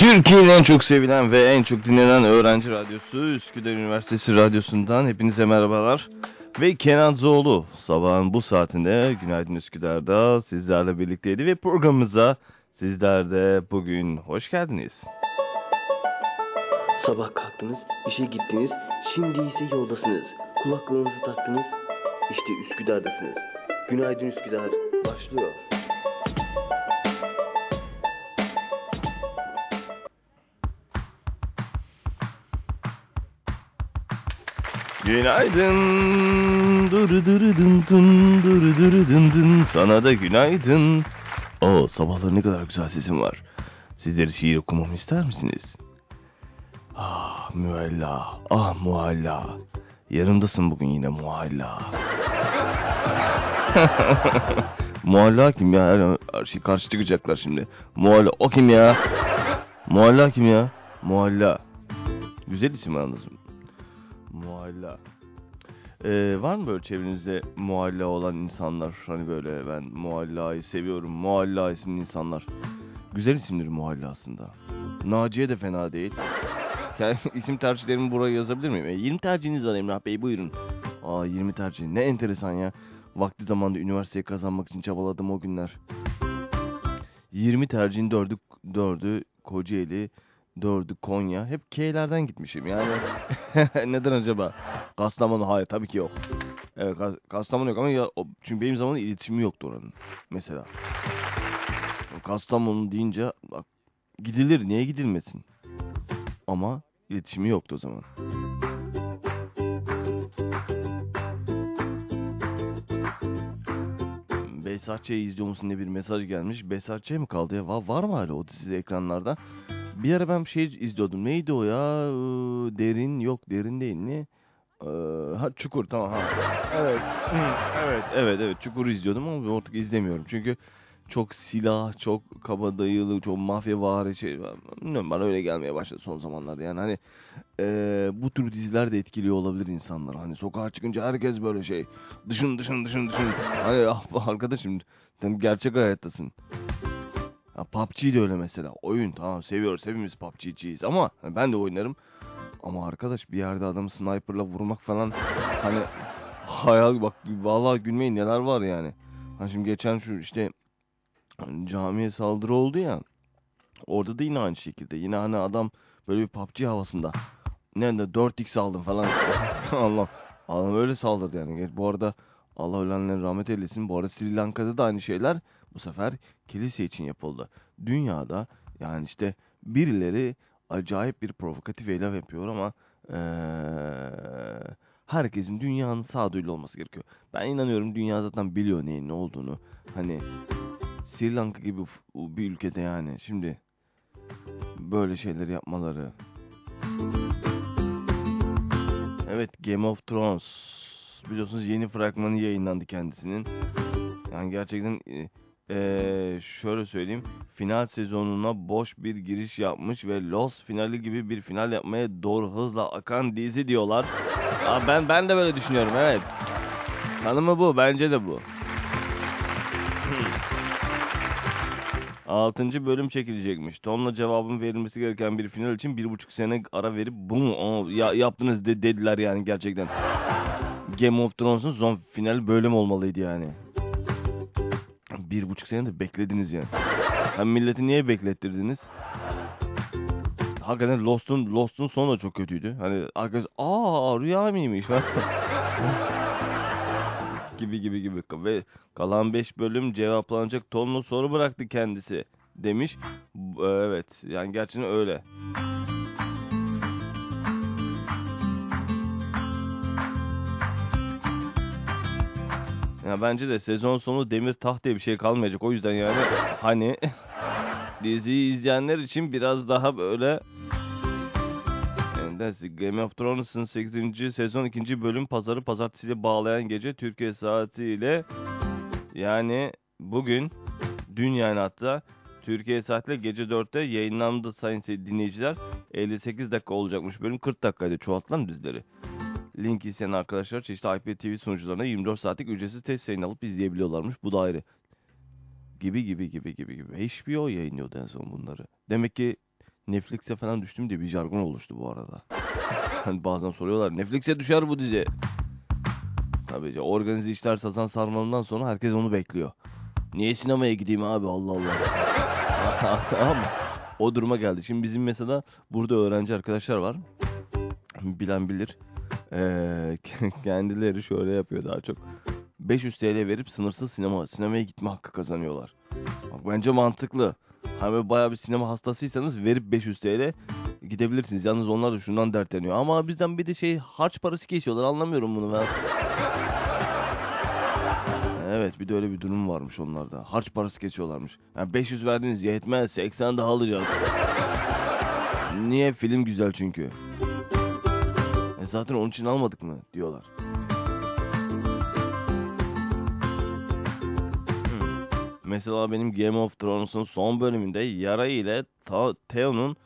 Türkiye'nin en çok sevilen ve en çok dinlenen öğrenci radyosu Üsküdar Üniversitesi Radyosu'ndan hepinize merhabalar. Ve Kenan Zoğlu sabahın bu saatinde Günaydın Üsküdar'da sizlerle birlikteydi ve programımıza sizler de bugün hoş geldiniz. Sabah kalktınız, işe gittiniz, şimdi ise yoldasınız. Kulaklığınızı taktınız, işte Üsküdar'dasınız. Günaydın Üsküdar başlıyor. Günaydın, duru duru dun dun, sana da günaydın. Oo, sabahları ne kadar güzel sesim var. Sizleri şiir okumamı ister misiniz? Ah müella, ah muhalla. Yarımdasın bugün yine muhalla. Muhalla kim ya? Her şey karşı çıkacaklar şimdi. Muhalla o kim ya? Muhalla kim ya? Muhalla. Güzel isim yalnız. Muhalla. Var mı böyle çevrenizde muhalla olan insanlar? Hani böyle ben muhallayı seviyorum. Muhalla isimli insanlar. Güzel isimdir muhalla aslında. Naciye de fena değil. Yani isim tercihlerimi buraya yazabilir miyim? 20 tercihiniz var Emrah Bey, buyurun. Aa 20 tercih. Ne enteresan ya. Vakti zamanda üniversiteyi kazanmak için çabaladım o günler. 20 tercihin 4'ü Kocaeli, 4'ü Konya. Hep K'lerden gitmişim yani. Neden acaba? Kastamonu hayır tabii ki yok. Evet Kastamonu yok ama ya, çünkü benim zamanımda iletişimi yoktu oranın. Mesela. Kastamonu deyince bak, gidilir niye gidilmesin? Ama iletişimi yoktu o zaman. Behzatçı'yı izliyor musun diye bir mesaj gelmiş. Behzatçı'ya mı kaldı ya? Var mı hala o dizi ekranlarda? Bir ara ben şey izliyordum. Neydi o ya? Derin yok. Derin değil ne? Çukur tamam. Ha. Evet. Çukur'u izliyordum ama artık izlemiyorum. Çünkü çok silah, çok kabadayılı, çok mafyavari şey. Bilmiyorum, bana öyle gelmeye başladı son zamanlarda. Yani hani bu tür diziler de etkiliyor olabilir insanlar. Hani sokağa çıkınca herkes böyle şey. Dışın. Hani arkadaşım sen gerçek hayattasın. Ya, PUBG de öyle mesela. Oyun tamam seviyoruz. Hepimiz PUBG'ciyiz ama yani ben de oynarım. Ama arkadaş bir yerde adamı sniper'la vurmak falan. Hani hayal bak vallahi gülmeyin neler var yani. Hani şimdi geçen şu işte camiye saldırı oldu ya. Orada da yine aynı şekilde. Yine hani adam böyle bir PUBG havasında. Nerede 4x aldım falan. Allah. Adam öyle saldırdı yani. Bu arada Allah ölenlerin rahmet eylesin. Bu arada Sri Lanka'da da aynı şeyler bu sefer kilise için yapıldı. Dünyada yani işte birileri acayip bir provokatif eylem yapıyor ama herkesin dünyanın sağduyulu olması gerekiyor. Ben inanıyorum dünya zaten biliyor neyin ne olduğunu. Hani Sri Lanka gibi bir ülkede yani şimdi böyle şeyler yapmaları. Evet Game of Thrones biliyorsunuz yeni fragmanı yayınlandı kendisinin. Yani gerçekten şöyle söyleyeyim final sezonuna boş bir giriş yapmış ve Lost finali gibi bir final yapmaya doğru hızla akan dizi diyorlar. Aa, ben de böyle düşünüyorum evet. Tanımı bu bence de bu. 6. bölüm çekilecekmiş. Tom'la cevabın verilmesi gereken bir final için 1,5 sene ara verip bu mu yaptınız dediler yani gerçekten. Game of Thrones'un son finali böyle mi olmalıydı yani? 1,5 sene de beklediniz yani. Hem milleti niye beklettirdiniz? Hakikaten Lost'un sonu da çok kötüydü. Hani herkes rüya mıymış? gibi. Ve kalan 5 bölüm cevaplanacak tonlu soru bıraktı kendisi demiş. Evet yani gerçekten öyle. Ya bence de sezon sonu demir taht diye bir şey kalmayacak. O yüzden yani hani diziyi izleyenler için biraz daha böyle Game of Thrones'ın 8. sezon 2. bölüm pazarı pazartesiyle bağlayan gece Türkiye saatiyle yani bugün dün yani hatta Türkiye saatiyle gece 4'te yayınlandı sayın dinleyiciler. 58 dakika olacakmış bölüm 40 dakikaydı çoğaltılan bizleri. Link isteyen arkadaşlar çeşitli Apple TV sunucularına 24 saatlik ücretsiz test yayını alıp izleyebiliyorlarmış bu da ayrı. Gibi. HBO yayınlıyordu en son bunları. Demek ki Netflix'e falan düştüm diye bir jargon oluştu bu arada. Hani bazen soruyorlar, Netflix'e düşer bu dizi. Tabii ki organize işler satan sarmalından sonra herkes onu bekliyor. Niye sinemaya gideyim abi, Allah Allah. Tamam mı? O duruma geldi. Şimdi bizim mesela burada öğrenci arkadaşlar var. Bilen bilir. Kendileri şöyle yapıyor daha çok. 500 TL verip sınırsız sinemaya gitme hakkı kazanıyorlar. Bak, bence mantıklı. Hani bayağı bir sinema hastasıysanız verip 500 TL gidebilirsiniz. Yalnız onlar da şundan dertleniyor. Ama bizden bir de harç parası kesiyorlar. Anlamıyorum bunu ben. Evet, bir de öyle bir durum varmış onlarda. Harç parası kesiyorlarmış. Yani 500 verdiniz yetmez, 80 daha alacağız. Niye? Film güzel çünkü. Zaten onun için almadık mı diyorlar. Mesela benim Game of Thrones'un son bölümünde Yara ile Theon'un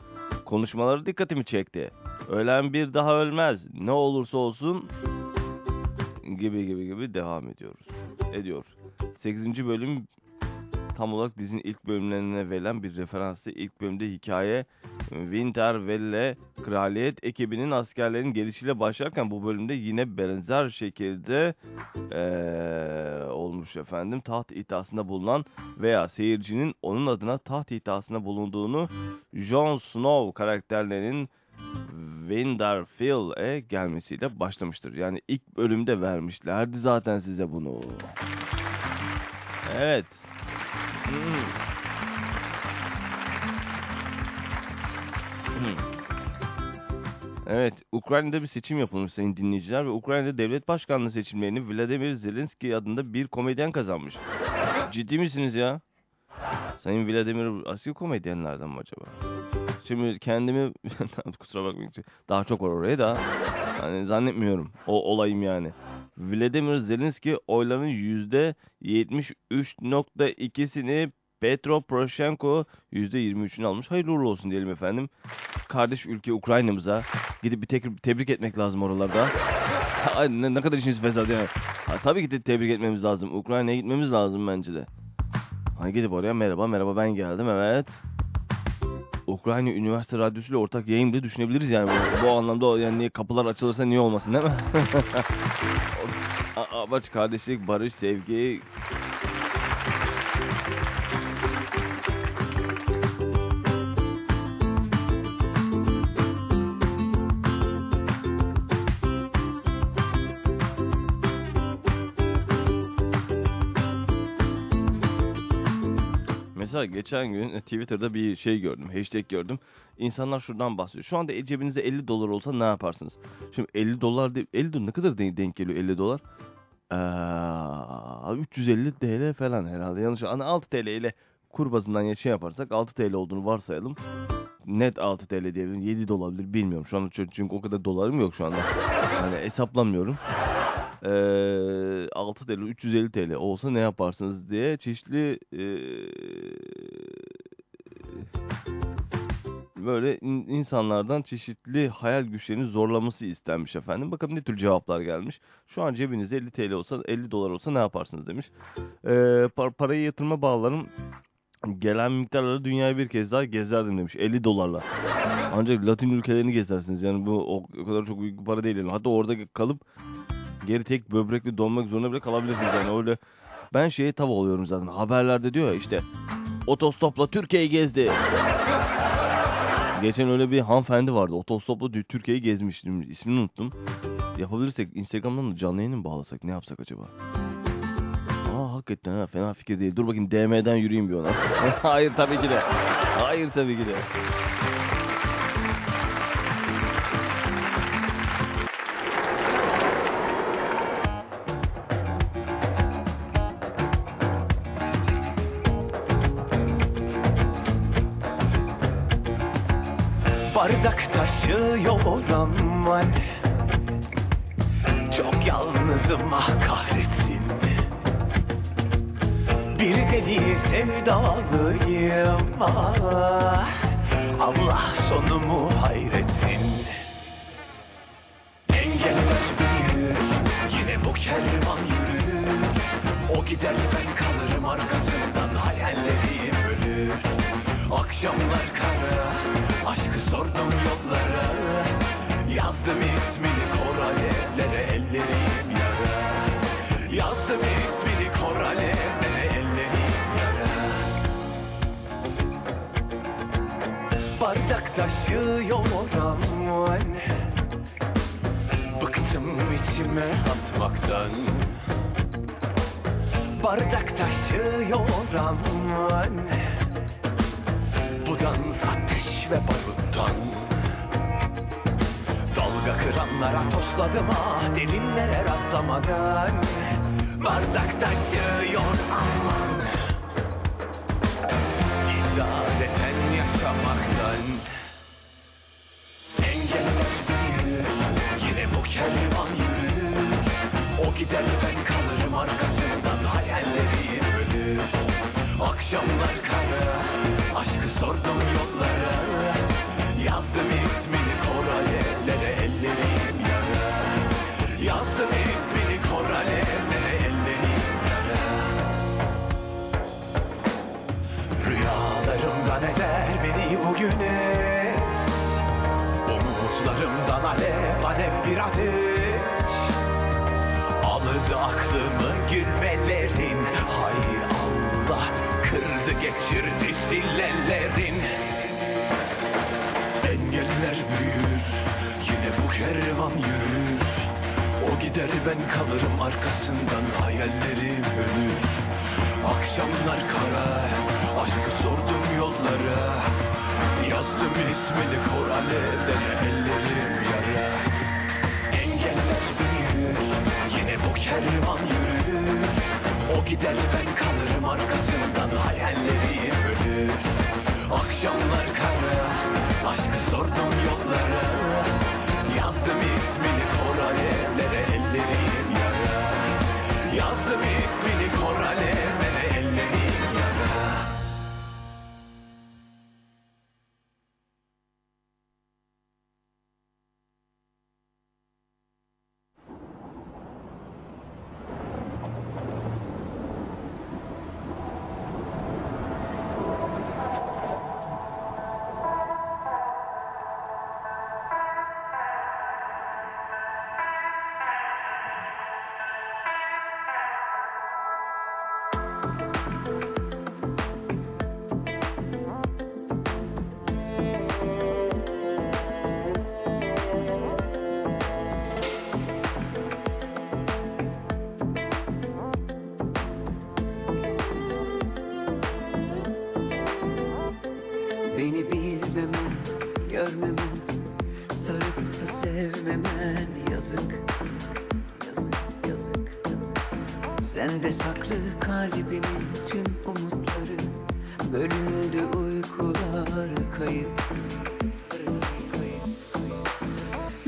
konuşmaları dikkatimi çekti. Ölen bir daha ölmez. Ne olursa olsun gibi devam ediyor. 8. bölüm tam olarak dizinin ilk bölümlerine verilen bir referanstı. İlk bölümde hikaye Winterfell'le kraliyet ekibinin askerlerinin gelişiyle başlarken bu bölümde yine benzer şekilde olmuş efendim. Taht iddiasında bulunan veya seyircinin onun adına taht iddiasında bulunduğunu Jon Snow karakterlerinin Winterfell'e gelmesiyle başlamıştır. Yani ilk bölümde vermişlerdi zaten size bunu. Evet. Evet, Ukrayna'da bir seçim yapılmış sayın dinleyiciler ve Ukrayna'da devlet başkanlığı seçimlerini Vladimir Zelensky adında bir komedyen kazanmış. Ciddi misiniz ya? Sayın Vladimir asil komedyenlerden mi acaba? Şimdi kendimi kusura bakmayın, daha çok var oraya da yani zannetmiyorum o olayım yani. Vladimir Zelensky oyların %73.2'sini, Petro Poroshenko %23'ünü almış. Hayırlı uğurlu olsun diyelim efendim. Kardeş ülke Ukrayna'mıza gidip bir tebrik etmek lazım oralarda. Ne kadar işiniz fesat yani. Tabii ki de tebrik etmemiz lazım. Ukrayna'ya gitmemiz lazım bence de. Gidip oraya merhaba ben geldim, evet. Ukrayna Üniversite Radyosu ile ortak yayın bile düşünebiliriz yani. Bu anlamda yani kapılar açılırsa niye olmasın, değil mi? Amaç kardeşlik, barış, sevgi. Geçen gün Twitter'da bir gördüm. Hashtag gördüm. İnsanlar şuradan bahsediyor. Şu anda cebinizde $50 olsa ne yaparsınız? Şimdi $50 ne kadar denk geliyor $50? 350 TL falan herhalde. Yanlış. 6 TL ile kur bazından yaparsak 6 TL olduğunu varsayalım. Net 6 TL diyebilirim. 7 de olabilir. Bilmiyorum. Şu anda çünkü o kadar dolarım yok şu anda. Hani hesaplamıyorum. 6 TL, 350 TL olsa ne yaparsınız diye çeşitli böyle insanlardan çeşitli hayal güçlerini zorlaması istenmiş efendim. Bakın ne tür cevaplar gelmiş. Şu an cebinizde $50 olsa ne yaparsınız demiş. Parayı yatırıma bağlarım. Gelen miktarları dünyayı bir kez daha gezerdim demiş. $50. Ancak Latin ülkelerini gezersiniz. Yani bu o kadar çok büyük bir para değil. Hatta orada kalıp geri tek böbrekli donmak zorunda bile kalabilirsiniz yani öyle. Ben tav oluyorum zaten. Haberlerde diyor ya işte otostopla Türkiye'yi gezdi. Geçen öyle bir hanımefendi vardı. Otostopla Türkiye'yi gezmiştim. İsmini unuttum. Yapabilirsek Instagram'dan da canlı yayını mı bağlasak? Ne yapsak acaba? Hakikaten fena fikir değil. Dur bakayım DM'den yürüyeyim bir ona. Hayır tabii ki de. Bardak taşıyorum ben. Çok yalnızım kahretsin. Bir deli sevdalıyım. Allah sonumu hayretsin. Engelsiz büyür. Yine bu kervan yürür. O gider ben kalırım arkasından. Hayallerim ölür. Akşamlar kara. Yazdım ismini kor alemde, ellerim yara. Bardak taşıyor oran. Bıktım içime atmaktan. Bardak taşıyor oran. Bu dans ateş ve baruttan. Dalga kıranlara tosladım ah, derinlere rastlamadan. Bardak taşıyor aman. İzadeten yaşamaktan. Engel değil, yine bu kervan yürür. O gider ben kalırım arkasından, hayallerim ölür. Akşamlar kara, aşkı sordum yollara. Yazdım ismini kor alevlere, ellerim yara. Yazdım ismini kor alevlere, ellerim yara. Rüyalarımdan eder beni bugüne. Umutlarımdan alev alev bir ateş. Aldı aklımı gülmelerin, hay Allah. Kırdı geçirdi sillelerin. Engeller büyür, yine bu kervan yürür. O gider ben kalırım arkasından, hayallerim ölür. Akşamlar kara, aşkı sordum yollara. Yazdım ismini kor alevlere, ellerim yara. Engeller büyür, yine bu kervan yürür. O gider ben kalırım arkasından, hayallerim ölür. Akşamlar kara, aşkı sordum yollara. Yazdım ismini kor alevlere, ellerim yara. Yazdım ismini kor alevlere, ellerim yara. Beni bilmemen, görmemen, sarıp da sevmemen yazık. Sen de saklı kalbimin tüm umutları, bölündü uykular kayıp.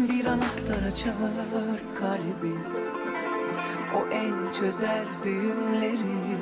Bir anahtar açar kalbim, o el çözer düğümleri.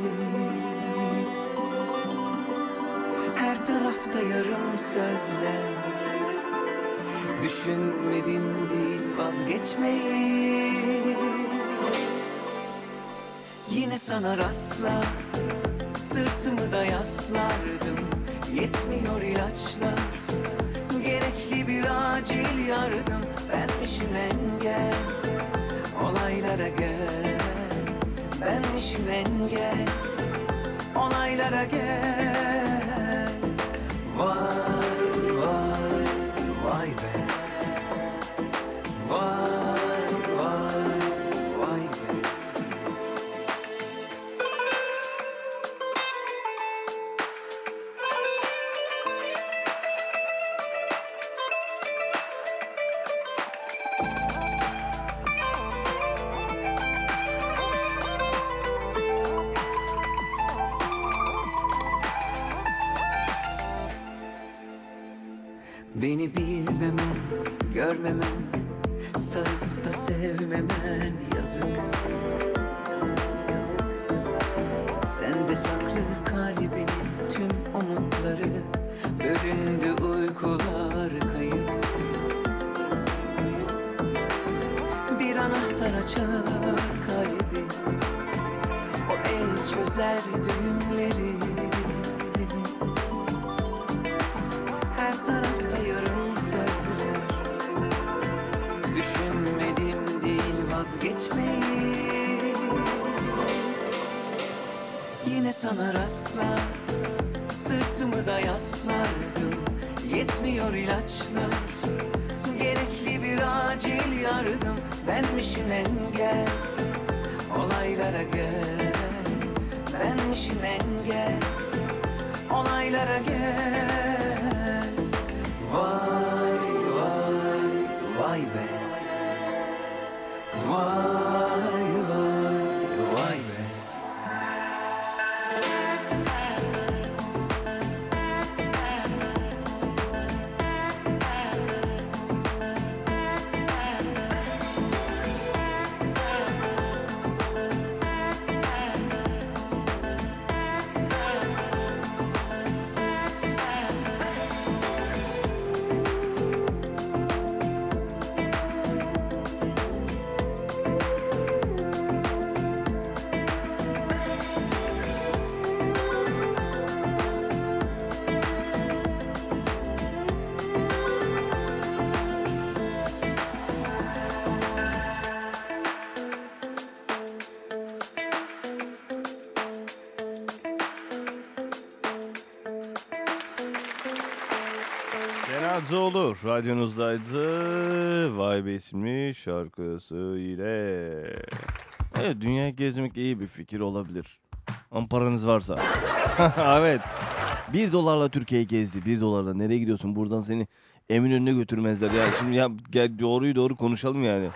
Geçmeyi sana rastlar, sırtımı da yaslardım. Yetmiyor ilaçlar, gerekli bir acil yardım. Benmişim engel, olaylara gel. Benmişim engel, olaylara gel. Vay vay vay be, vay vay vay be. Olur. Radyonuzdaydı. Vay be isimli şarkısı ile. Evet, dünya gezmek iyi bir fikir olabilir. Ama paranız varsa. Evet. $1 Türkiye'yi gezdi. $1 nereye gidiyorsun? Buradan seni Eminönü'ne götürmezler. Ya şimdi ya doğruyu doğru konuşalım yani.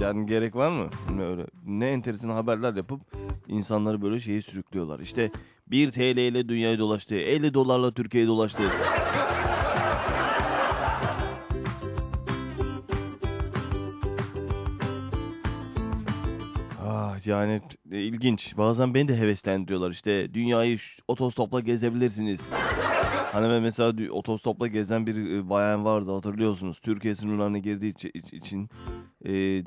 Yani gerek var mı? Öyle. Ne enteresan haberler yapıp insanları böyle şeye sürüklüyorlar. İşte 1 TL ile dünyayı dolaştı. $50 Türkiye'yi dolaştı. Yani ilginç. Bazen beni de heveslendiriyorlar. İşte dünyayı otostopla gezebilirsiniz. Hani ben mesela otostopla gezen bir bayan vardı, hatırlıyorsunuz. Türkiye sınırlarına girdiği için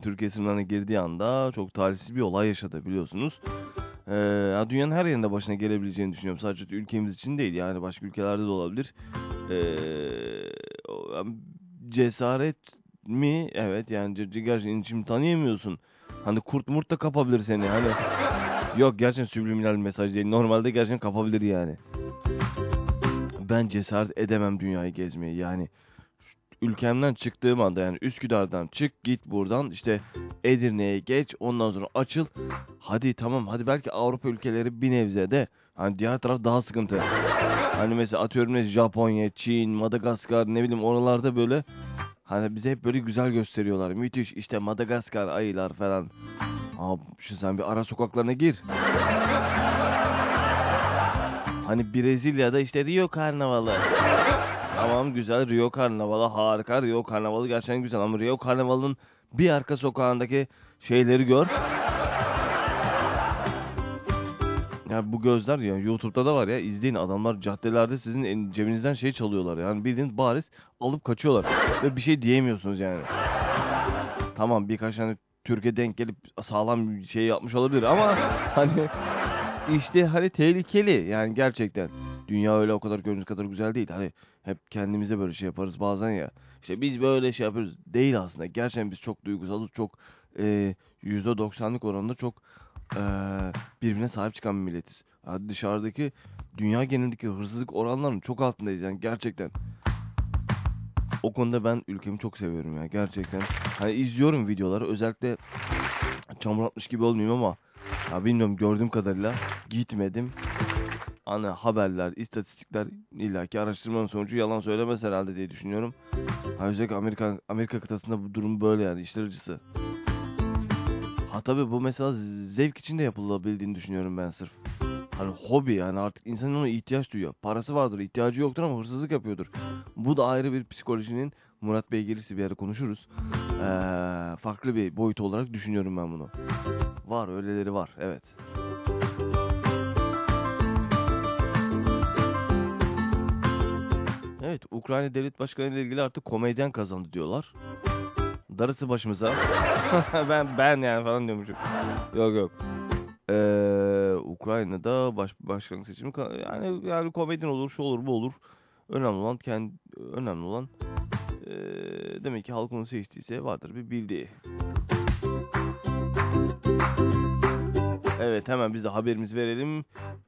Türkiye sınırlarına girdiği anda çok talihsiz bir olay yaşadı, biliyorsunuz. Dünyanın her yerinde başına gelebileceğini düşünüyorum. Sadece ülkemiz için değil, yani başka ülkelerde de olabilir. Cesaret mi? Evet, yani gerçekten şimdi tanıyamıyorsun. Hani kurt murt da kapabilir seni. Hani yok, gerçekten subliminal mesaj değil. Normalde gerçekten kapabilir yani. Ben cesaret edemem dünyayı gezmeyi. Yani ülkemden çıktığım anda, yani Üsküdar'dan çık git, buradan işte Edirne'ye geç, ondan sonra açıl. Hadi tamam, hadi belki Avrupa ülkeleri bir nebze de, hani diğer taraf daha sıkıntı. Hani mesela atıyorum ne, Japonya, Çin, Madagaskar, ne bileyim oralarda böyle. Hani bize hep böyle güzel gösteriyorlar. Müthiş işte Madagaskar ayılar falan. Abi şu sen bir ara sokaklarına gir. Hani Brezilya'da işte Rio Karnavalı. Tamam, güzel Rio Karnavalı, harika Rio Karnavalı, gerçekten güzel. Ama Rio Karnavalı'nın bir arka sokağındaki şeyleri gör. Ya bu gözler ya, YouTube'da da var ya, izleyin, adamlar caddelerde sizin cebinizden şey çalıyorlar yani, bildiğiniz bariz alıp kaçıyorlar ve bir şey diyemiyorsunuz yani. Tamam, birkaç tane Türkiye denk gelip sağlam bir şey yapmış olabilir ama hani işte hani tehlikeli yani, gerçekten dünya öyle o kadar gördüğünüz kadar güzel değil. Hani hep kendimize böyle şey yaparız bazen ya, işte biz böyle şey yapıyoruz değil aslında, gerçekten biz çok duygusalız, çok %90'lık oranında çok birbirine sahip çıkan bir milletiz. Yani dışarıdaki dünya genelindeki hırsızlık oranlarının çok altındayız yani, gerçekten. O konuda ben ülkemi çok seviyorum ya, gerçekten. Hani izliyorum videoları, özellikle çamur atmış gibi olmayayım ama ya bilmiyorum, gördüğüm kadarıyla gitmedim. Hani haberler, istatistikler, illaki araştırmanın sonucu yalan söylemez herhalde diye düşünüyorum. Ha, özellikle Amerika kıtasında bu durum böyle yani, işler acısı. Ha tabii bu mesela zevk için de yapılabildiğini düşünüyorum ben sırf. Hani hobi yani, artık insanın ona ihtiyaç duyuyor. Parası vardır, ihtiyacı yoktur ama hırsızlık yapıyordur. Bu da ayrı bir psikolojinin, Murat Bey gelirse bir ara konuşuruz. Farklı bir boyut olarak düşünüyorum ben bunu. Var, öyleleri var, evet. Evet, Ukrayna Devlet Başkanı ile ilgili artık komedyen kazandı diyorlar. Darısı başımıza. ben yani falan diyormuşum. Yok. Ukrayna'da başkanlık seçimi yani komedyen olur, şu olur, bu olur. Önemli olan demek ki halk onu seçtiyse vardır bir bildiği. Evet, hemen biz de haberimizi verelim.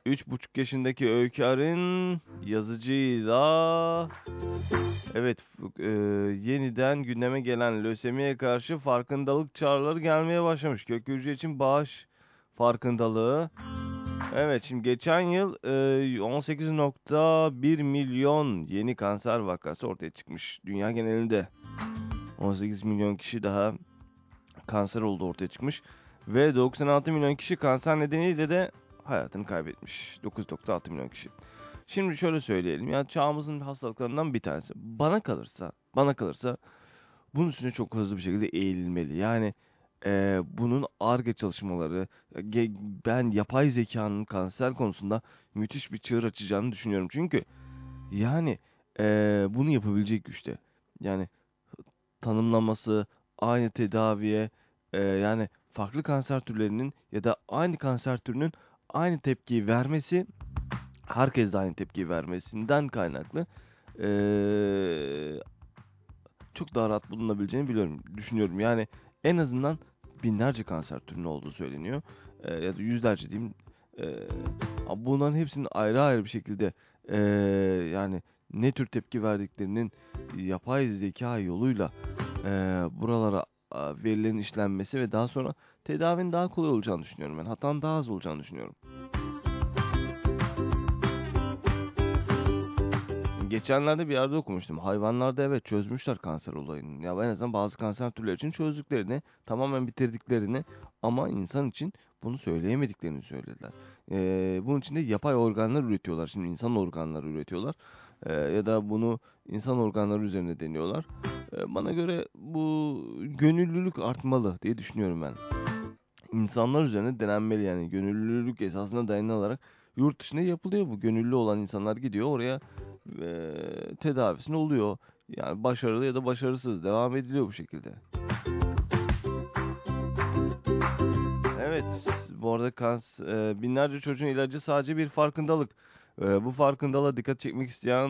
3,5 yaşındaki Öykü Arın yazıcıyla evet yeniden gündeme gelen lösemiye karşı farkındalık çağrıları gelmeye başlamış. Kök hücre için bağış farkındalığı. Evet, şimdi geçen yıl 18.1 milyon yeni kanser vakası ortaya çıkmış dünya genelinde. 18 milyon kişi daha kanser olduğu ortaya çıkmış. Ve 96 milyon kişi kanser nedeniyle de hayatını kaybetmiş. 9.6 milyon kişi. Şimdi şöyle söyleyelim. Ya çağımızın hastalıklarından bir tanesi. Bana kalırsa bunun üstüne çok hızlı bir şekilde eğilmeli. Yani bunun ARGE çalışmaları, ben yapay zekanın kanser konusunda müthiş bir çığır açacağını düşünüyorum. Çünkü yani bunu yapabilecek güçte. Yani tanımlaması, aynı tedaviye, yani farklı kanser türlerinin ya da aynı kanser türünün aynı tepkiyi vermesi, herkes de aynı tepkiyi vermesinden kaynaklı çok daha rahat bulunabileceğini düşünüyorum. Yani en azından binlerce kanser türünün olduğu söyleniyor. Ya da yüzlerce diyeyim. Bunların hepsinin ayrı ayrı bir şekilde yani ne tür tepki verdiklerinin yapay zeka yoluyla buralara verilerin işlenmesi ve daha sonra tedavinin daha kolay olacağını düşünüyorum ben. Hatanın daha az olacağını düşünüyorum. Geçenlerde bir yerde okumuştum. Hayvanlarda evet çözmüşler kanser olayını. Ya en azından bazı kanser türleri için çözdüklerini, tamamen bitirdiklerini ama insan için bunu söyleyemediklerini söylediler. Bunun için de yapay organlar üretiyorlar. Şimdi insan organları üretiyorlar. Ya da bunu insan organları üzerine deniyorlar. Bana göre bu gönüllülük artmalı diye düşünüyorum ben. İnsanlar üzerine denenmeli, yani gönüllülük esasına dayanılarak yurt dışında yapılıyor bu. Gönüllü olan insanlar gidiyor oraya, tedavisini oluyor. Yani başarılı ya da başarısız devam ediliyor bu şekilde. Evet, bu arada binlerce çocuğun ilacı sadece bir farkındalık. Bu farkındalığa dikkat çekmek isteyen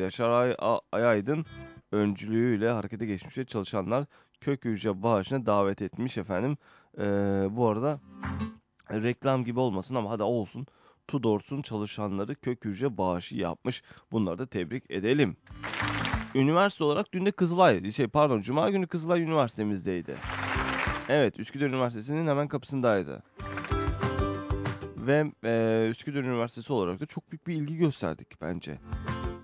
Yaşar Ayaydın öncülüğüyle harekete geçmişte çalışanlar kök hücre bağışına davet etmiş efendim. Bu arada reklam gibi olmasın ama hadi olsun. Tudors'un çalışanları kök hücre bağışı yapmış. Bunları da tebrik edelim. Üniversite olarak dün de Cuma günü Kızılay Üniversitemizdeydi. Evet, Üsküdar Üniversitesi'nin hemen kapısındaydı. Ve Üsküdar Üniversitesi olarak da çok büyük bir ilgi gösterdik bence.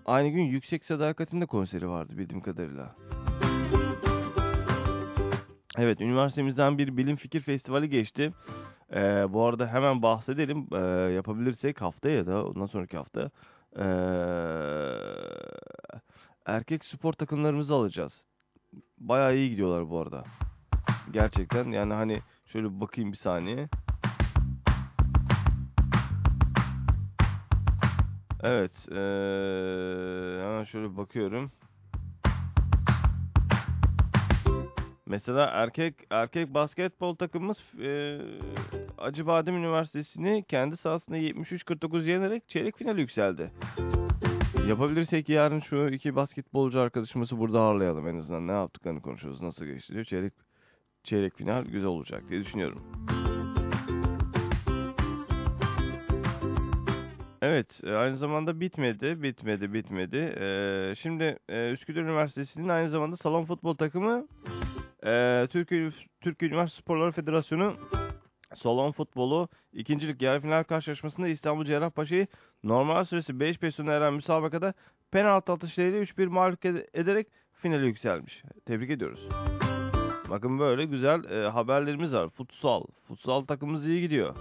Aynı gün Yüksek Sadakat'in de konseri vardı bildiğim kadarıyla. Evet, üniversitemizden bir bilim fikir festivali geçti. Bu arada hemen bahsedelim. Yapabilirsek haftaya ya da ondan sonraki hafta erkek spor takımlarımızı alacağız. Bayağı iyi gidiyorlar bu arada. Gerçekten yani hani şöyle bakayım bir saniye. Evet, hemen şöyle bakıyorum. Mesela erkek basketbol takımımız Acıbadem Üniversitesi'ni kendi sahasında 73-49 yenerek çeyrek finale yükseldi. Yapabilirsek yarın şu iki basketbolcu arkadaşımızı burada ağırlayalım en azından. Ne yaptıklarını konuşuyoruz, nasıl geçti diyor. Çeyrek final güzel olacak diye düşünüyorum. Evet, aynı zamanda bitmedi. Şimdi Üsküdar Üniversitesi'nin aynı zamanda salon futbol takımı Türkiye Üniversiteler Sporları Federasyonu salon futbolu 2. lig yarı final karşılaşmasında İstanbul Cerrahpaşa'yı normal süresi 5-5 sona eren müsabakada penaltı atışlarıyla 3-1 mağlup ederek finale yükselmiş. Tebrik ediyoruz. Bakın böyle güzel haberlerimiz var. Futsal takımımız iyi gidiyor.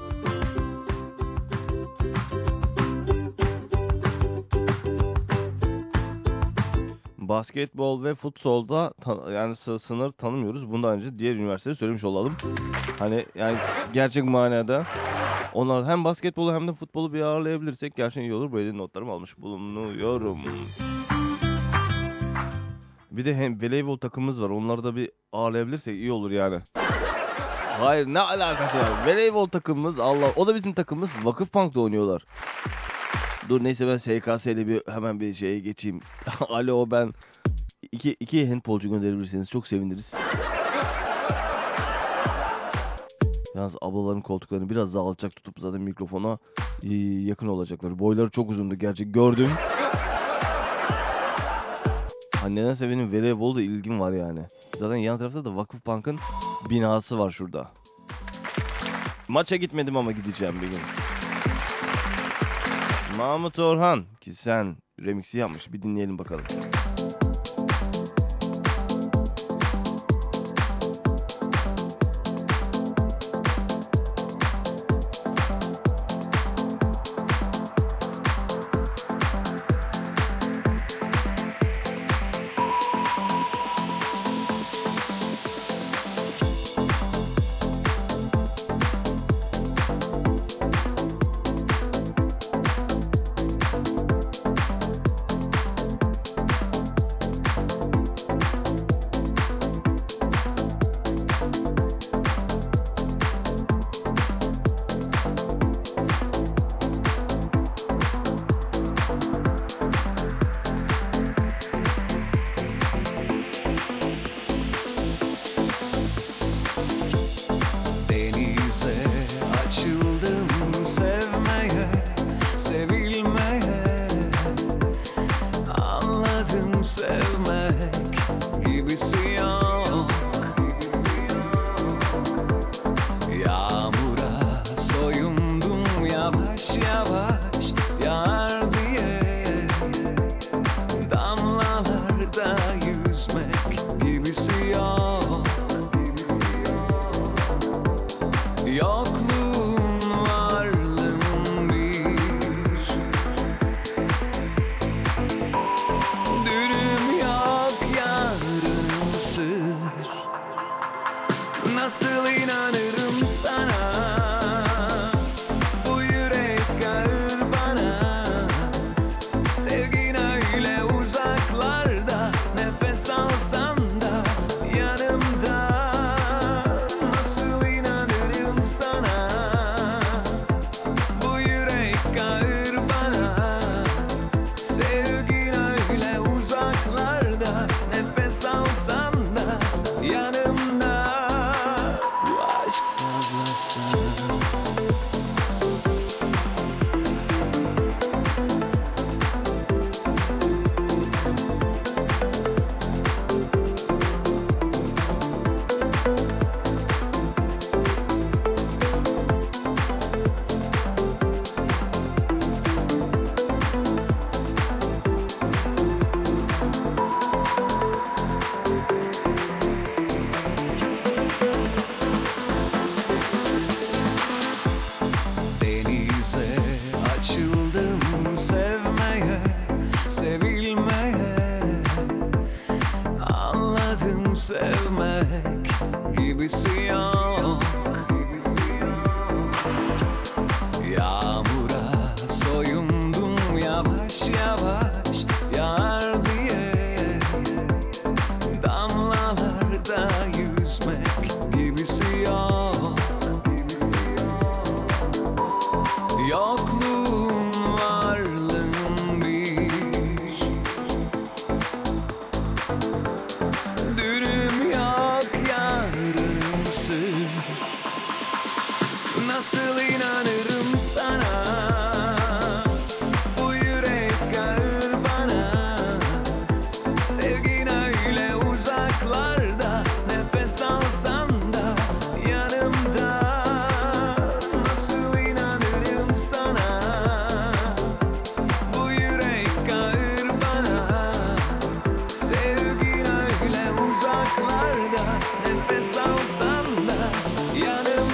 Basketbol ve futsolda yani sınır tanımıyoruz. Bundan önce diğer üniversiteleri söylemiş olalım. Hani yani gerçek manada onlar hem basketbolu hem de futbolu bir ağırlayabilirsek gerçekten iyi olur. Böyle notlarımı almış bulunuyorum. Bir de hem voleybol takımımız var. Onları da bir ağırlayabilirsek iyi olur yani. Hayır, ne alakası var? Voleybol takımımız Allah. O da bizim takımımız. Vakıfbank'ta oynuyorlar. Dur neyse ben SKS ile hemen bir şeye geçeyim. Alo, ben iki handbolcu gönderebilirseniz çok seviniriz. Yalnız ablaların koltuklarını biraz daha alçak tutup zaten mikrofona yakın olacaklar. Boyları çok uzundu gerçi, gördüm. Nedense benim voleybolda ilgim var yani. Zaten yan tarafta da Vakıfbank'ın binası var şurada. Maça gitmedim ama gideceğim bir gün. Mahmut Orhan ki sen remix'i yapmış. Bir dinleyelim bakalım.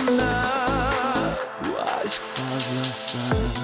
Yanımda bu aşk fazlasa.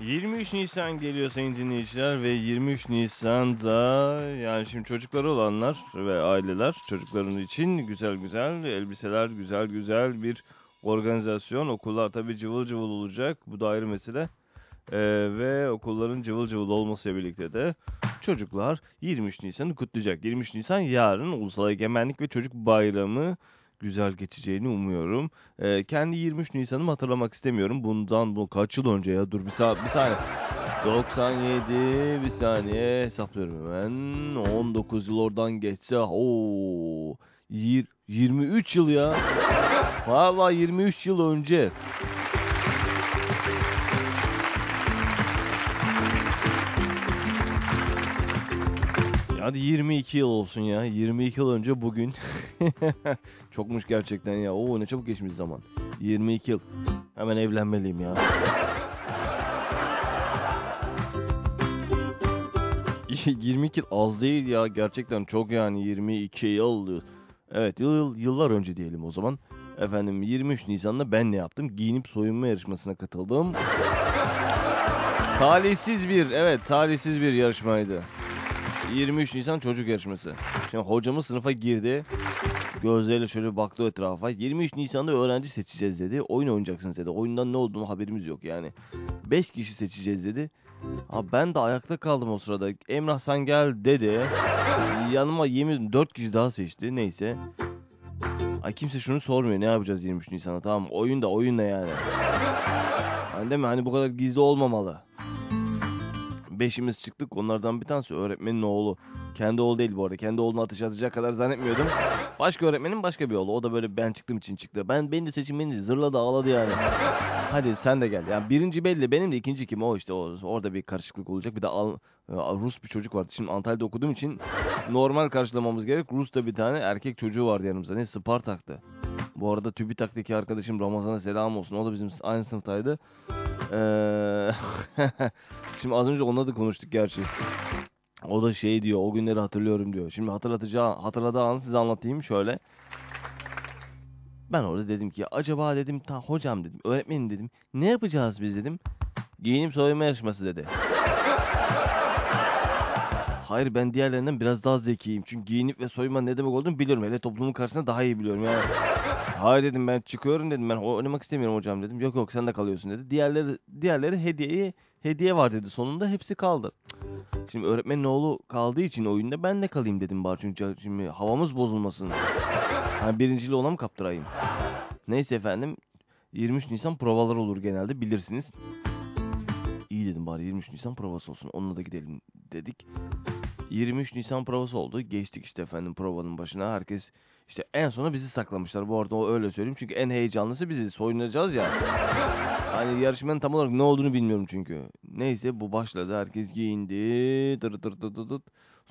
23 Nisan geliyor sayın dinleyiciler ve 23 Nisan'da yani şimdi çocukları olanlar ve aileler çocukların için güzel güzel elbiseler, güzel güzel bir organizasyon. Okullar tabii cıvıl cıvıl olacak, bu da ayrı mesele. Ve okulların cıvıl cıvıl olmasıyla birlikte de çocuklar 23 Nisan'ı kutlayacak. 23 Nisan yarın Ulusal Egemenlik ve Çocuk Bayramı güzel geçeceğini umuyorum. Kendi 23 Nisan'ımı hatırlamak istemiyorum. Bundan kaç yıl önce ya? Dur bir saniye. 97 bir saniye hesaplıyorum hemen. 19 yıl oradan geçse. Oo, 23 yıl ya. Vallahi 23 yıl önce. Hadi 22 yıl olsun ya. 22 yıl önce bugün. Çokmuş gerçekten ya. Oo ne çabuk geçmiş zaman. 22 yıl. Hemen evlenmeliyim ya. 22 yıl az değil ya. Gerçekten çok yani 22 yıl. Evet yıllar önce diyelim o zaman. Efendim 23 Nisan'da ben ne yaptım? Giyinip soyunma yarışmasına katıldım. Talihsiz bir yarışmaydı. 23 Nisan çocuk yarışması. Şimdi hocamız sınıfa girdi. Gözleriyle şöyle baktı etrafa. 23 Nisan'da öğrenci seçeceğiz dedi. Oyun oynayacaksınız dedi. Oyundan ne olduğunu haberimiz yok yani. 5 kişi seçeceğiz dedi. Abi ben de ayakta kaldım o sırada. Emrah sen gel dedi. Yanıma yemin 4 kişi daha seçti. Neyse. Ay kimse şunu sormuyor. Ne yapacağız 23 Nisan'da? Tamam oyun da yani. Hani değil mi? Hani bu kadar gizli olmamalı. Beşimiz çıktık. Onlardan bir tanesi öğretmenin oğlu. Kendi oğlu değil bu arada. Kendi oğlunu ateşe atacak kadar zannetmiyordum. Başka öğretmenin başka bir oğlu. O da böyle ben çıktığım için çıktı. Beni de seçin, beni de zırladı, ağladı yani. Hadi sen de gel. Yani birinci belli. Benim de ikinci kim? O işte orada bir karışıklık olacak. Bir de Rus bir çocuk vardı. Şimdi Antalya'da okuduğum için normal karşılamamız gerek. Rus'ta bir tane erkek çocuğu vardı yanımızda. Ne? Spartak'tı. Bu arada TÜBİTAK'taki arkadaşım Ramazan'a selam olsun. O da bizim aynı sınıftaydı. Şimdi az önce onunla da konuştuk gerçi. O da şey diyor, o günleri hatırlıyorum diyor. Şimdi hatırladığı anı size anlatayım şöyle. Ben orada dedim ki acaba dedim hocam dedim, öğretmenim dedim. Ne yapacağız biz dedim. Giyinip soyunma yarışması dedi. Hayır ben diğerlerinden biraz daha zekiyim. Çünkü giyinip ve soyunma ne demek olduğunu biliyorum. Hele toplumun karşısında daha iyi biliyorum yani. Hayır dedim ben çıkıyorum dedim. Ben oynamak istemiyorum hocam dedim. Yok sen de kalıyorsun dedi. Diğerleri hediye var dedi. Sonunda hepsi kaldı. Şimdi öğretmenin oğlu kaldığı için oyunda ben de kalayım dedim bari. Çünkü şimdi havamız bozulmasın. Yani birinciliği ona mı kaptırayım? Neyse efendim. 23 Nisan provalar olur genelde bilirsiniz. İyi dedim bari 23 Nisan provası olsun. Onunla da gidelim dedik. 23 Nisan provası oldu. Geçtik işte efendim provanın başına. Herkes işte en sona bizi saklamışlar. Bu arada öyle söyleyeyim. Çünkü en heyecanlısı biziz. Soyunacağız ya. Hani yarışmanın tam olarak ne olduğunu bilmiyorum çünkü. Neyse bu başladı. Herkes giyindi.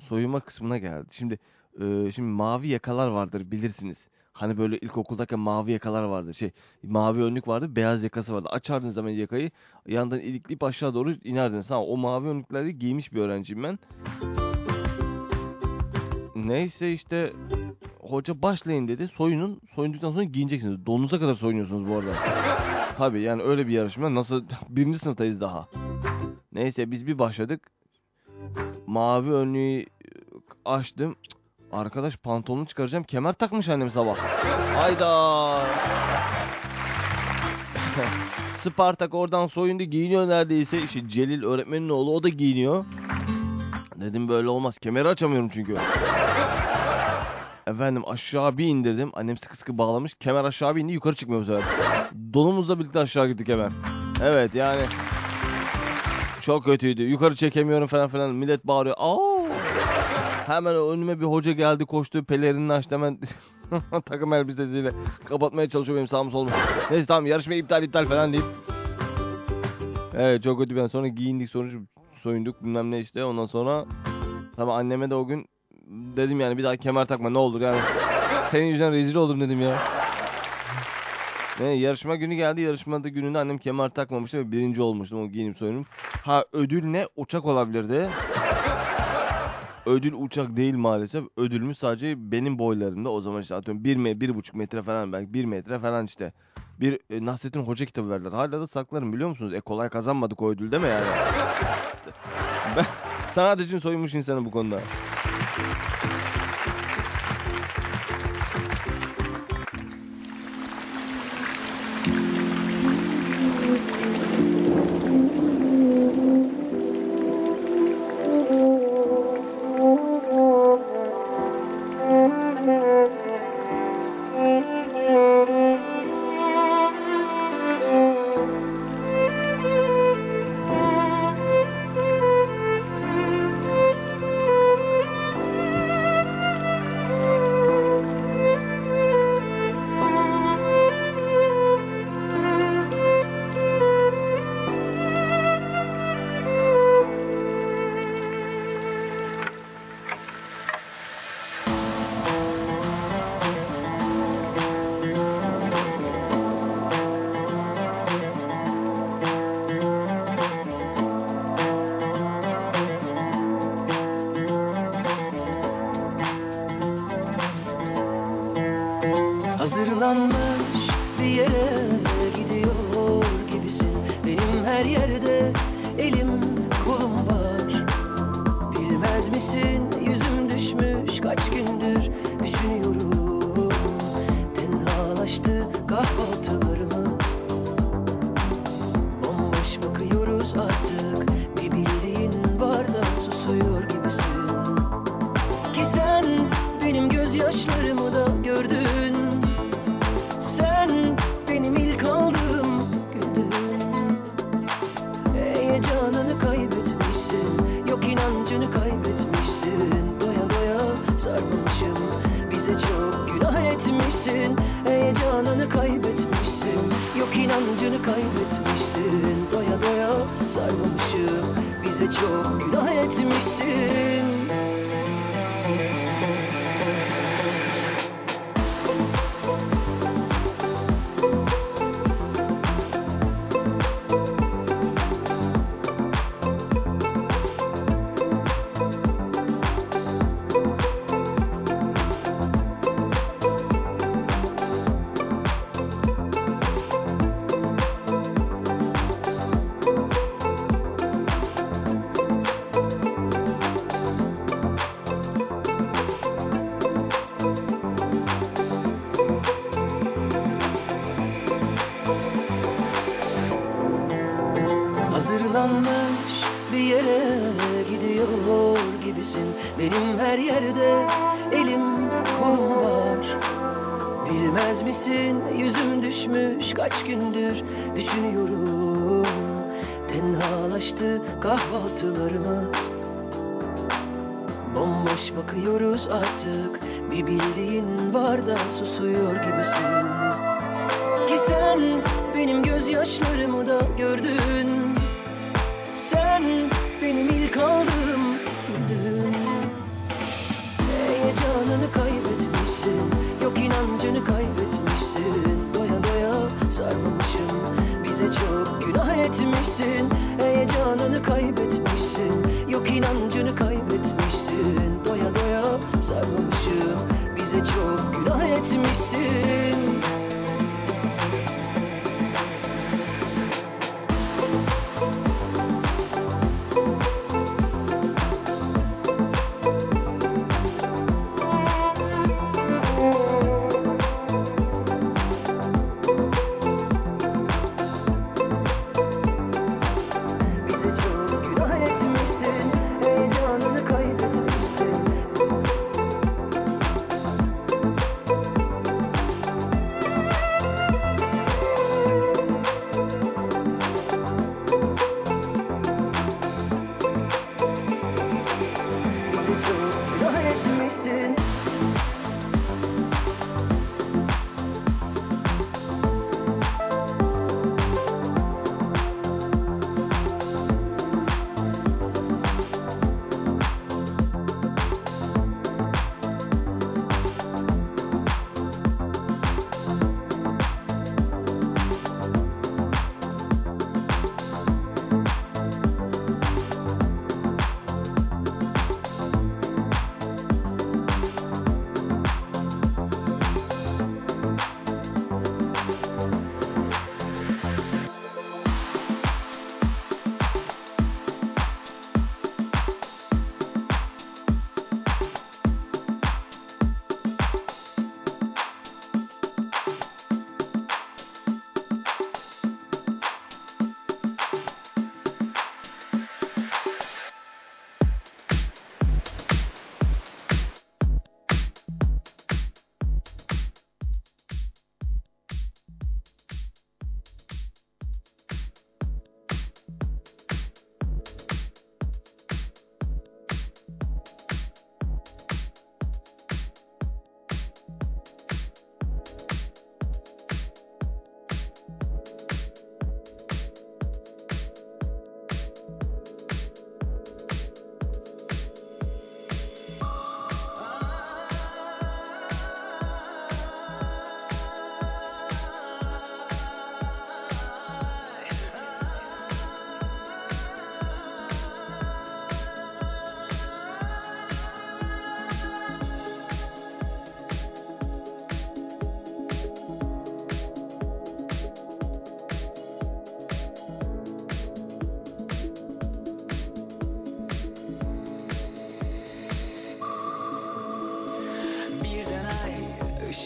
Soyunma kısmına geldi. Şimdi mavi yakalar vardır bilirsiniz. Hani böyle ilkokuldaki mavi yakalar vardı. Mavi önlük vardı, beyaz yakası vardı. Açardığınız zaman yakayı yandan ilikleyip aşağı doğru inerdiniz. O mavi önlükleri giymiş bir öğrenciyim ben. Neyse işte hoca başlayın dedi. Soyunun. Soyunduktan sonra giyineceksiniz. Donunuza kadar soyunuyorsunuz bu arada. Tabii yani öyle bir yarışma. Nasıl birinci sınıftayız daha. Neyse biz bir başladık. Mavi önlüğü açtım. Arkadaş pantolonu çıkaracağım. Kemer takmış annem sabah. Hayda. Spartak oradan soyundu. Giyiniyor neredeyse. İşte Celil öğretmenin oğlu o da giyiniyor. Dedim böyle olmaz. Kemeri açamıyorum çünkü. Efendim aşağı bir indirdim. Annem sıkı bağlamış. Kemer aşağı bir indi. Yukarı çıkmıyor bu sefer. Donumuzla birlikte aşağı gitti kemer. Evet yani. Çok kötüydü. Yukarı çekemiyorum falan. Millet bağırıyor. Aa! Hemen önüme bir hoca geldi koştu. Pelerinini açtı hemen. Takım elbisesiyle. Kapatmaya çalışıyor benim sağım solum. Neyse tamam yarışmayı iptal falan deyip. Evet çok kötü. Ben sonra giyindik soyunduk bilmem ne işte. Ondan sonra tabii anneme de o gün dedim yani bir daha kemer takma ne olur yani. Senin yüzünden rezil oldum dedim ya. Yarışma günü geldi. Yarışmada gününde annem kemer takmamıştı ve birinci olmuştum o giyinip soyunup. Ha ödül ne? Uçak olabilirdi. ödül uçak değil maalesef. Ödülümüz sadece benim boylarımda. O zaman işte atıyorum 1,5 metre falan, belki 1 metre falan işte. Bir Nasrettin Hoca kitabı verdiler. Hala da saklarım biliyor musunuz? Kolay kazanmadık o ödül değil mi yani? Ben sanat için soyunmuş insanım bu konuda.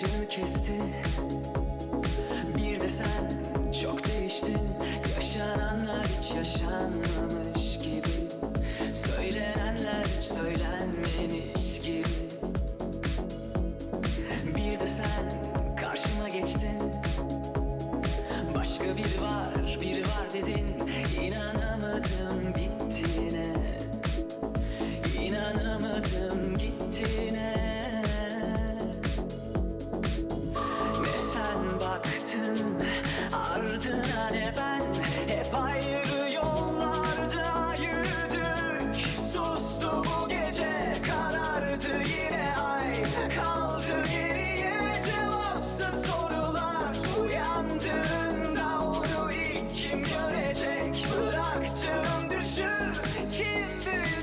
Saçlarımı kestin, bir de sen çok değiştin. Yaşananlar hiç yaşanmamış gibi, söylenenler hiç söylenmemiş gibi. Bir de sen karşıma geçtin, başka biri var, biri var dedin. İnanamadım gittiğine, inanamadım gittiğine. Ardına ne ben, hep ayrı yollarda yürüdük. Sustu bu gece, karardı yine ay. Kaldı geriye cevapsız sorular. Uyandığında onu ilk kim görecek? Bıraktığım düşür, kim büyütecek?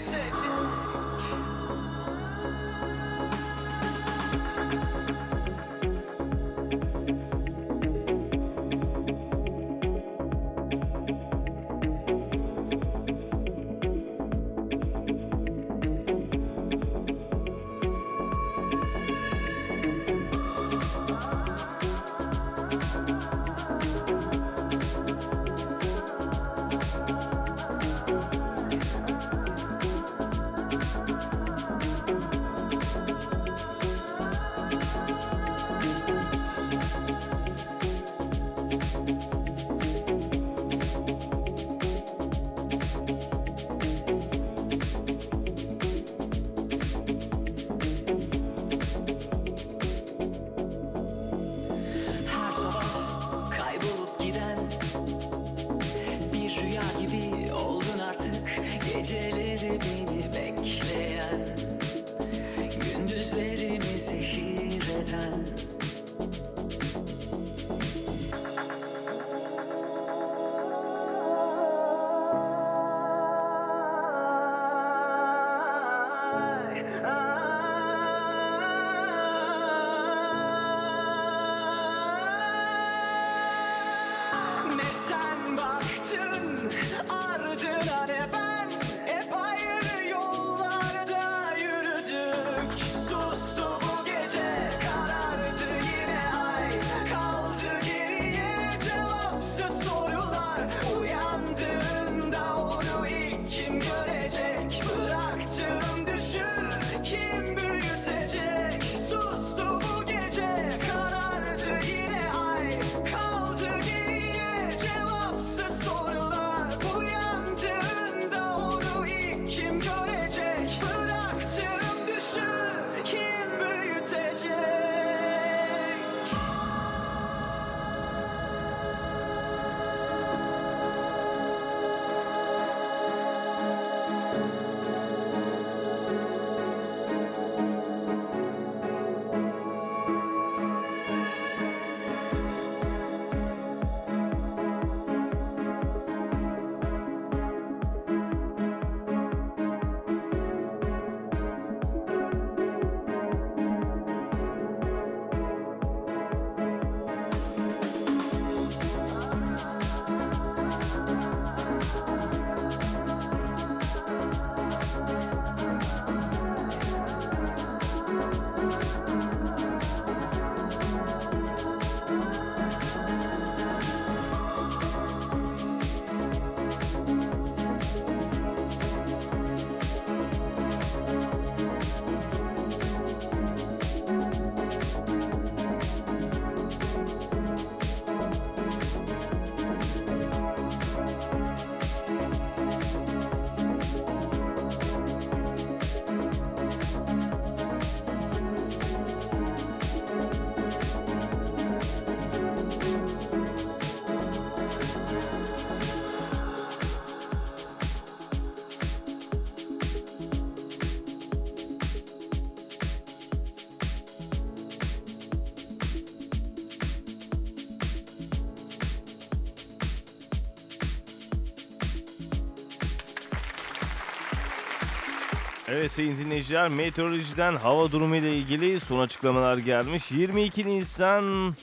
Evet sayın dinleyiciler, meteorolojiden hava durumu ile ilgili son açıklamalar gelmiş. 22 Nisan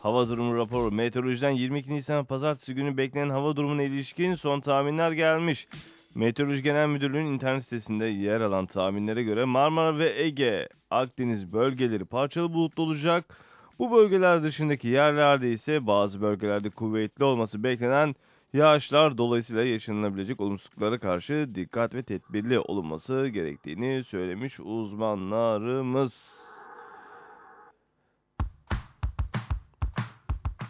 hava durumu raporu. Meteorolojiden 22 Nisan pazartesi günü beklenen hava durumuna ilişkin son tahminler gelmiş. Meteoroloji Genel Müdürlüğü'nün internet sitesinde yer alan tahminlere göre Marmara ve Ege, Akdeniz bölgeleri parçalı bulutlu olacak. Bu bölgeler dışındaki yerlerde ise bazı bölgelerde kuvvetli olması beklenen yağışlar dolayısıyla yaşanılabilecek olumsuzluklara karşı dikkat ve tedbirli olunması gerektiğini söylemiş uzmanlarımız.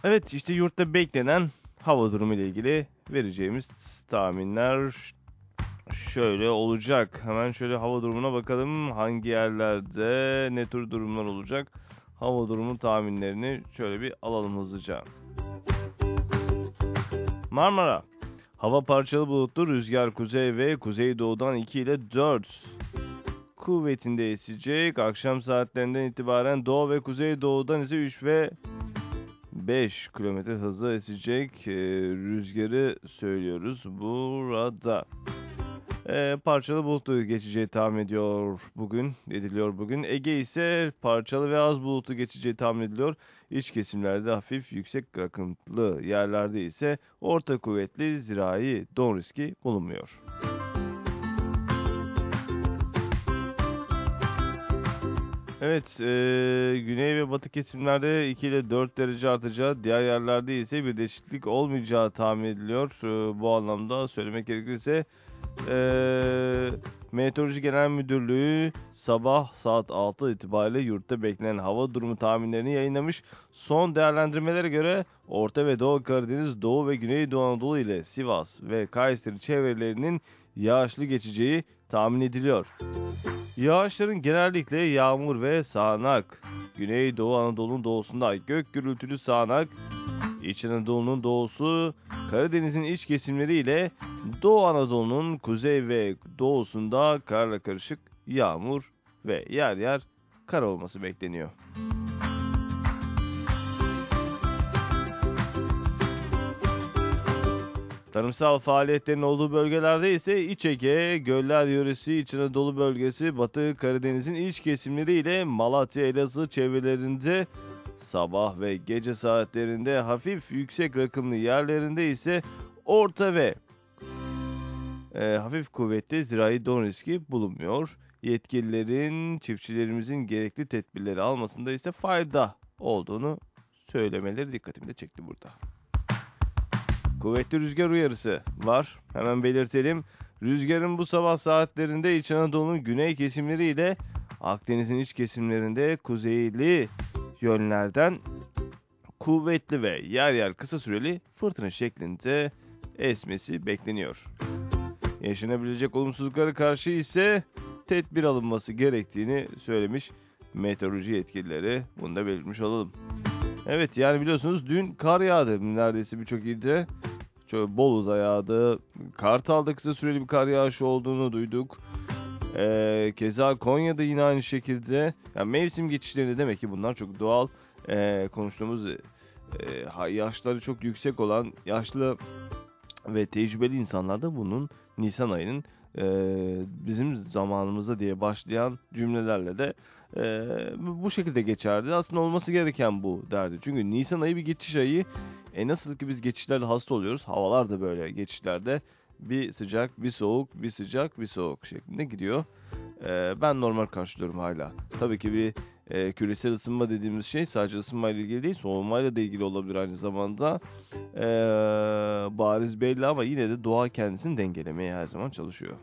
Evet, işte yurtta beklenen hava durumu ile ilgili vereceğimiz tahminler şöyle olacak. Hemen şöyle hava durumuna bakalım. Hangi yerlerde ne tür durumlar olacak? Hava durumu tahminlerini şöyle bir alalım hızlıca. Marmara. Hava parçalı bulutlu, rüzgar kuzey ve kuzeydoğudan 2 ile 4. Kuvvetinde esecek. Akşam saatlerinden itibaren doğu ve kuzeydoğudan ise 3 ve 5 km hızla esecek rüzgarı söylüyoruz burada. Parçalı bulutlu geçeceği tahmin ediliyor bugün. Ege ise parçalı ve az bulutlu geçeceği tahmin ediliyor. İç kesimlerde hafif yüksek akıntılı yerlerde ise orta kuvvetli zirai don riski bulunmuyor. Evet, güney ve batı kesimlerde 2 ile 4 derece artacağı, diğer yerlerde ise bir değişiklik olmayacağı tahmin ediliyor. Bu anlamda söylemek gerekirse Meteoroloji Genel Müdürlüğü sabah saat 6 itibariyle yurtta beklenen hava durumu tahminlerini yayınlamış. Son değerlendirmelere göre Orta ve Doğu Karadeniz, Doğu ve Güneydoğu Anadolu ile Sivas ve Kayseri çevrelerinin yağışlı geçeceği tahmin ediliyor. Yağışların genellikle yağmur ve sağanak. Güneydoğu Anadolu'nun doğusunda gök gürültülü sağanak, İç Anadolu'nun doğusu, Karadeniz'in iç kesimleri ile Doğu Anadolu'nun kuzey ve doğusunda karla karışık yağmur ve yer yer kar olması bekleniyor. Tarımsal faaliyetlerin olduğu bölgelerde ise İç Ege, Göller Yöresi, İç Anadolu bölgesi, Batı Karadeniz'in iç kesimleri ile Malatya, Elazığ çevrelerinde sabah ve gece saatlerinde hafif yüksek rakımlı yerlerinde ise orta ve hafif kuvvetli zirai don riski bulunmuyor. Yetkililerin çiftçilerimizin gerekli tedbirleri almasında ise fayda olduğunu söylemeleri dikkatimi de çekti burada. Kuvvetli rüzgar uyarısı var. Hemen belirtelim. Rüzgarın bu sabah saatlerinde İç Anadolu'nun güney kesimleri ile Akdeniz'in iç kesimlerinde kuzeyli yönlerden kuvvetli ve yer yer kısa süreli fırtına şeklinde esmesi bekleniyor. Yaşanabilecek olumsuzluklara karşı ise tedbir alınması gerektiğini söylemiş meteoroloji yetkilileri. Bunu da belirtmiş olalım. Evet, yani biliyorsunuz dün kar yağdı neredeyse birçok ilde. Bolu'da yağdı. Kartal'da kısa süreli bir kar yağışı olduğunu duyduk. Keza Konya'da yine aynı şekilde. Yani mevsim geçişleri demek ki bunlar çok doğal. Konuştuğumuz yaşları çok yüksek olan yaşlı ve tecrübeli insanlar da bunun Nisan ayının bizim zamanımızda diye başlayan cümlelerle de bu şekilde geçerdi. Aslında olması gereken bu derdi. Çünkü Nisan ayı bir geçiş ayı. Nasıl ki biz geçişlerle hasta oluyoruz, havalar da böyle geçişlerde bir sıcak, bir soğuk, bir sıcak, bir soğuk şeklinde gidiyor. Ben normal karşılıyorum hala. Tabii ki bir küresel ısınma dediğimiz şey sadece ısınmayla ilgili değil, soğumayla da ilgili olabilir aynı zamanda. Bariz belli ama yine de doğa kendisini dengelemeye her zaman çalışıyor.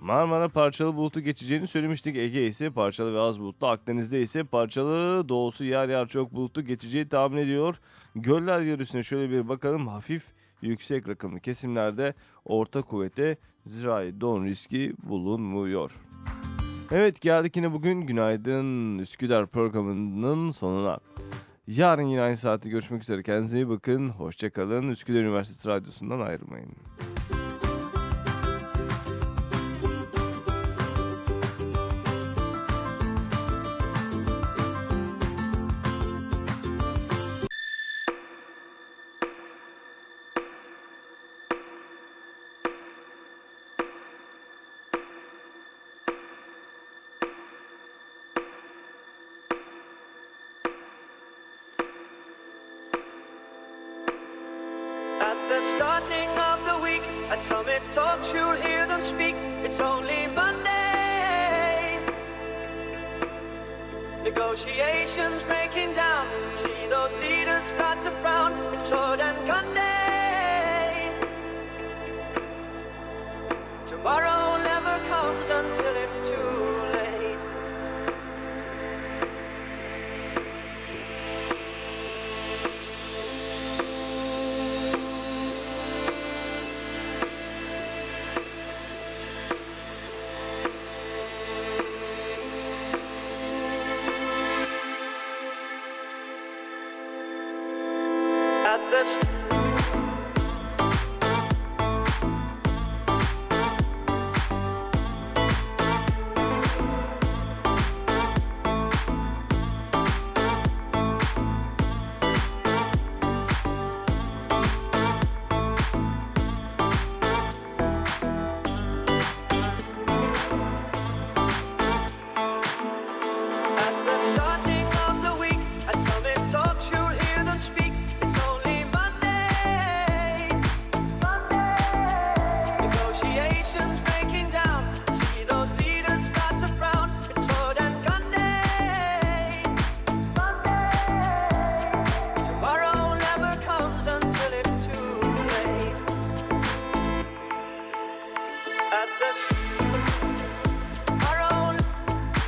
Marmara parçalı bulutlu geçeceğini söylemiştik. Ege ise parçalı ve az bulutlu. Akdeniz'de ise parçalı, doğusu yer yer çok bulutlu geçeceği tahmin ediyor. Göller yörüsüne şöyle bir bakalım. Hafif yüksek rakımlı kesimlerde orta kuvvete zirai don riski bulunmuyor. Evet, geldik yine bugün Günaydın Üsküdar programının sonuna. Yarın yine aynı saatte görüşmek üzere. Kendinize iyi bakın. Hoşçakalın. Üsküdar Üniversitesi Radyosu'ndan ayrılmayın. At some talks you'll hear them speak. It's only Monday. Negotiations breaking down. See those leaders start to frown. It's sword and gun day. Tomorrow never comes until it's too late. That's